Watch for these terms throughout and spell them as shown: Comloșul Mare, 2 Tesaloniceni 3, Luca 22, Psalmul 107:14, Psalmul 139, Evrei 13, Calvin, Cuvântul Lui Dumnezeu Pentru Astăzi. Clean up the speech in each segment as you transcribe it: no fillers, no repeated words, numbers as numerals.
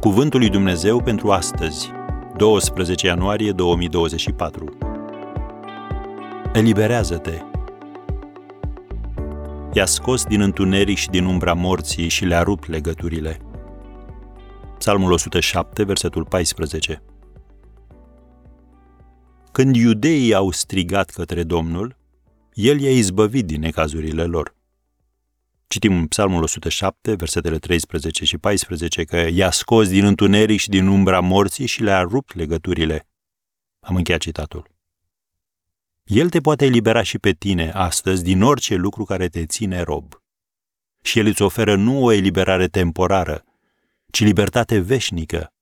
Cuvântul lui Dumnezeu pentru astăzi, 12 ianuarie 2024. Eliberează-te! I-a scos din întuneric și din umbra morții și le-a rupt legăturile. Psalmul 107, versetul 14. Când iudeii au strigat către Domnul, El i-a izbăvit din necazurile lor. Citim în Psalmul 107, versetele 13 și 14, că i-a scos din întuneric și din umbra morții și le-a rupt legăturile. Am încheiat citatul. El te poate elibera și pe tine astăzi din orice lucru care te ține rob. Și El îți oferă nu o eliberare temporară, ci libertate veșnică.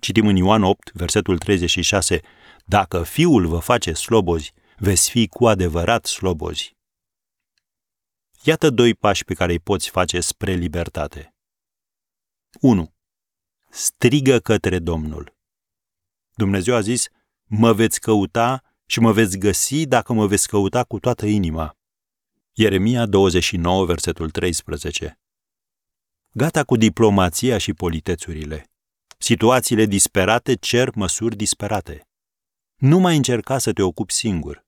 Citim în Ioan 8, versetul 36, dacă Fiul vă face slobozi, veți fi cu adevărat slobozi. Iată doi pași pe care îi poți face spre libertate. 1. Strigă către Domnul. Dumnezeu a zis, mă veți căuta și mă veți găsi dacă mă veți căuta cu toată inima. Ieremia 29, versetul 13. Gata cu diplomația și politețurile. Situațiile disperate cer măsuri disperate. Nu mai încerca să te ocupi singur.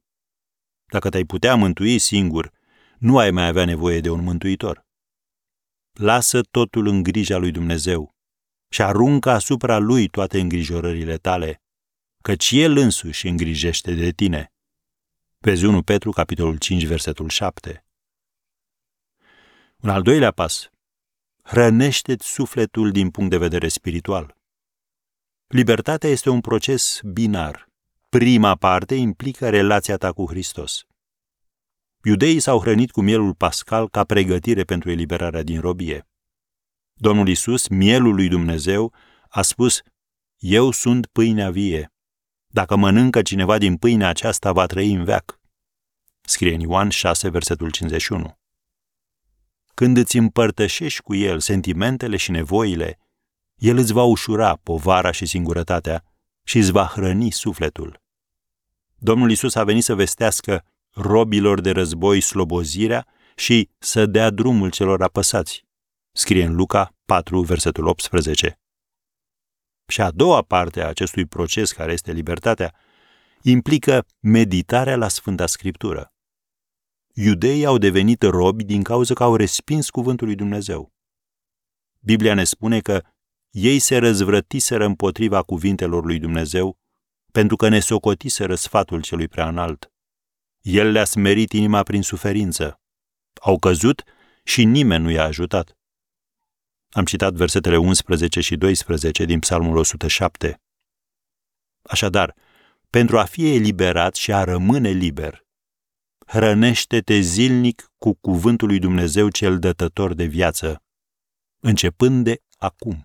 Dacă te-ai putea mântui singur, nu ai mai avea nevoie de un mântuitor. Lasă totul în grija lui Dumnezeu și aruncă asupra Lui toate îngrijorările tale, căci El însuși îngrijește de tine. Vezi 1 Petru, capitolul 5, versetul 7. Un al doilea pas. Hrănește-ți sufletul din punct de vedere spiritual. Libertatea este un proces binar. Prima parte implică relația ta cu Hristos. Iudeii s-au hrănit cu mielul pascal ca pregătire pentru eliberarea din robie. Domnul Iisus, mielul lui Dumnezeu, a spus, Eu sunt pâinea vie. Dacă mănâncă cineva din pâinea aceasta, va trăi în veac. Scrie în Ioan 6, versetul 51. Când îți împărtășești cu El sentimentele și nevoile, El îți va ușura povara și singurătatea și îți va hrăni sufletul. Domnul Iisus a venit să vestească robilor de război slobozirea și să dea drumul celor apăsați. Scrie în Luca 4, versetul 18. Și a doua parte a acestui proces, care este libertatea, implică meditarea la Sfânta Scriptură. Iudeii au devenit robi din cauza că au respins cuvântul lui Dumnezeu. Biblia ne spune că ei se răzvrătiseră împotriva cuvintelor lui Dumnezeu pentru că ne socotiseră sfatul celui preaînalt. El le-a smerit inima prin suferință. Au căzut și nimeni nu i-a ajutat. Am citat versetele 11 și 12 din Psalmul 107. Așadar, pentru a fi eliberat și a rămâne liber, hrănește-te zilnic cu cuvântul lui Dumnezeu cel dătător de viață, începând de acum.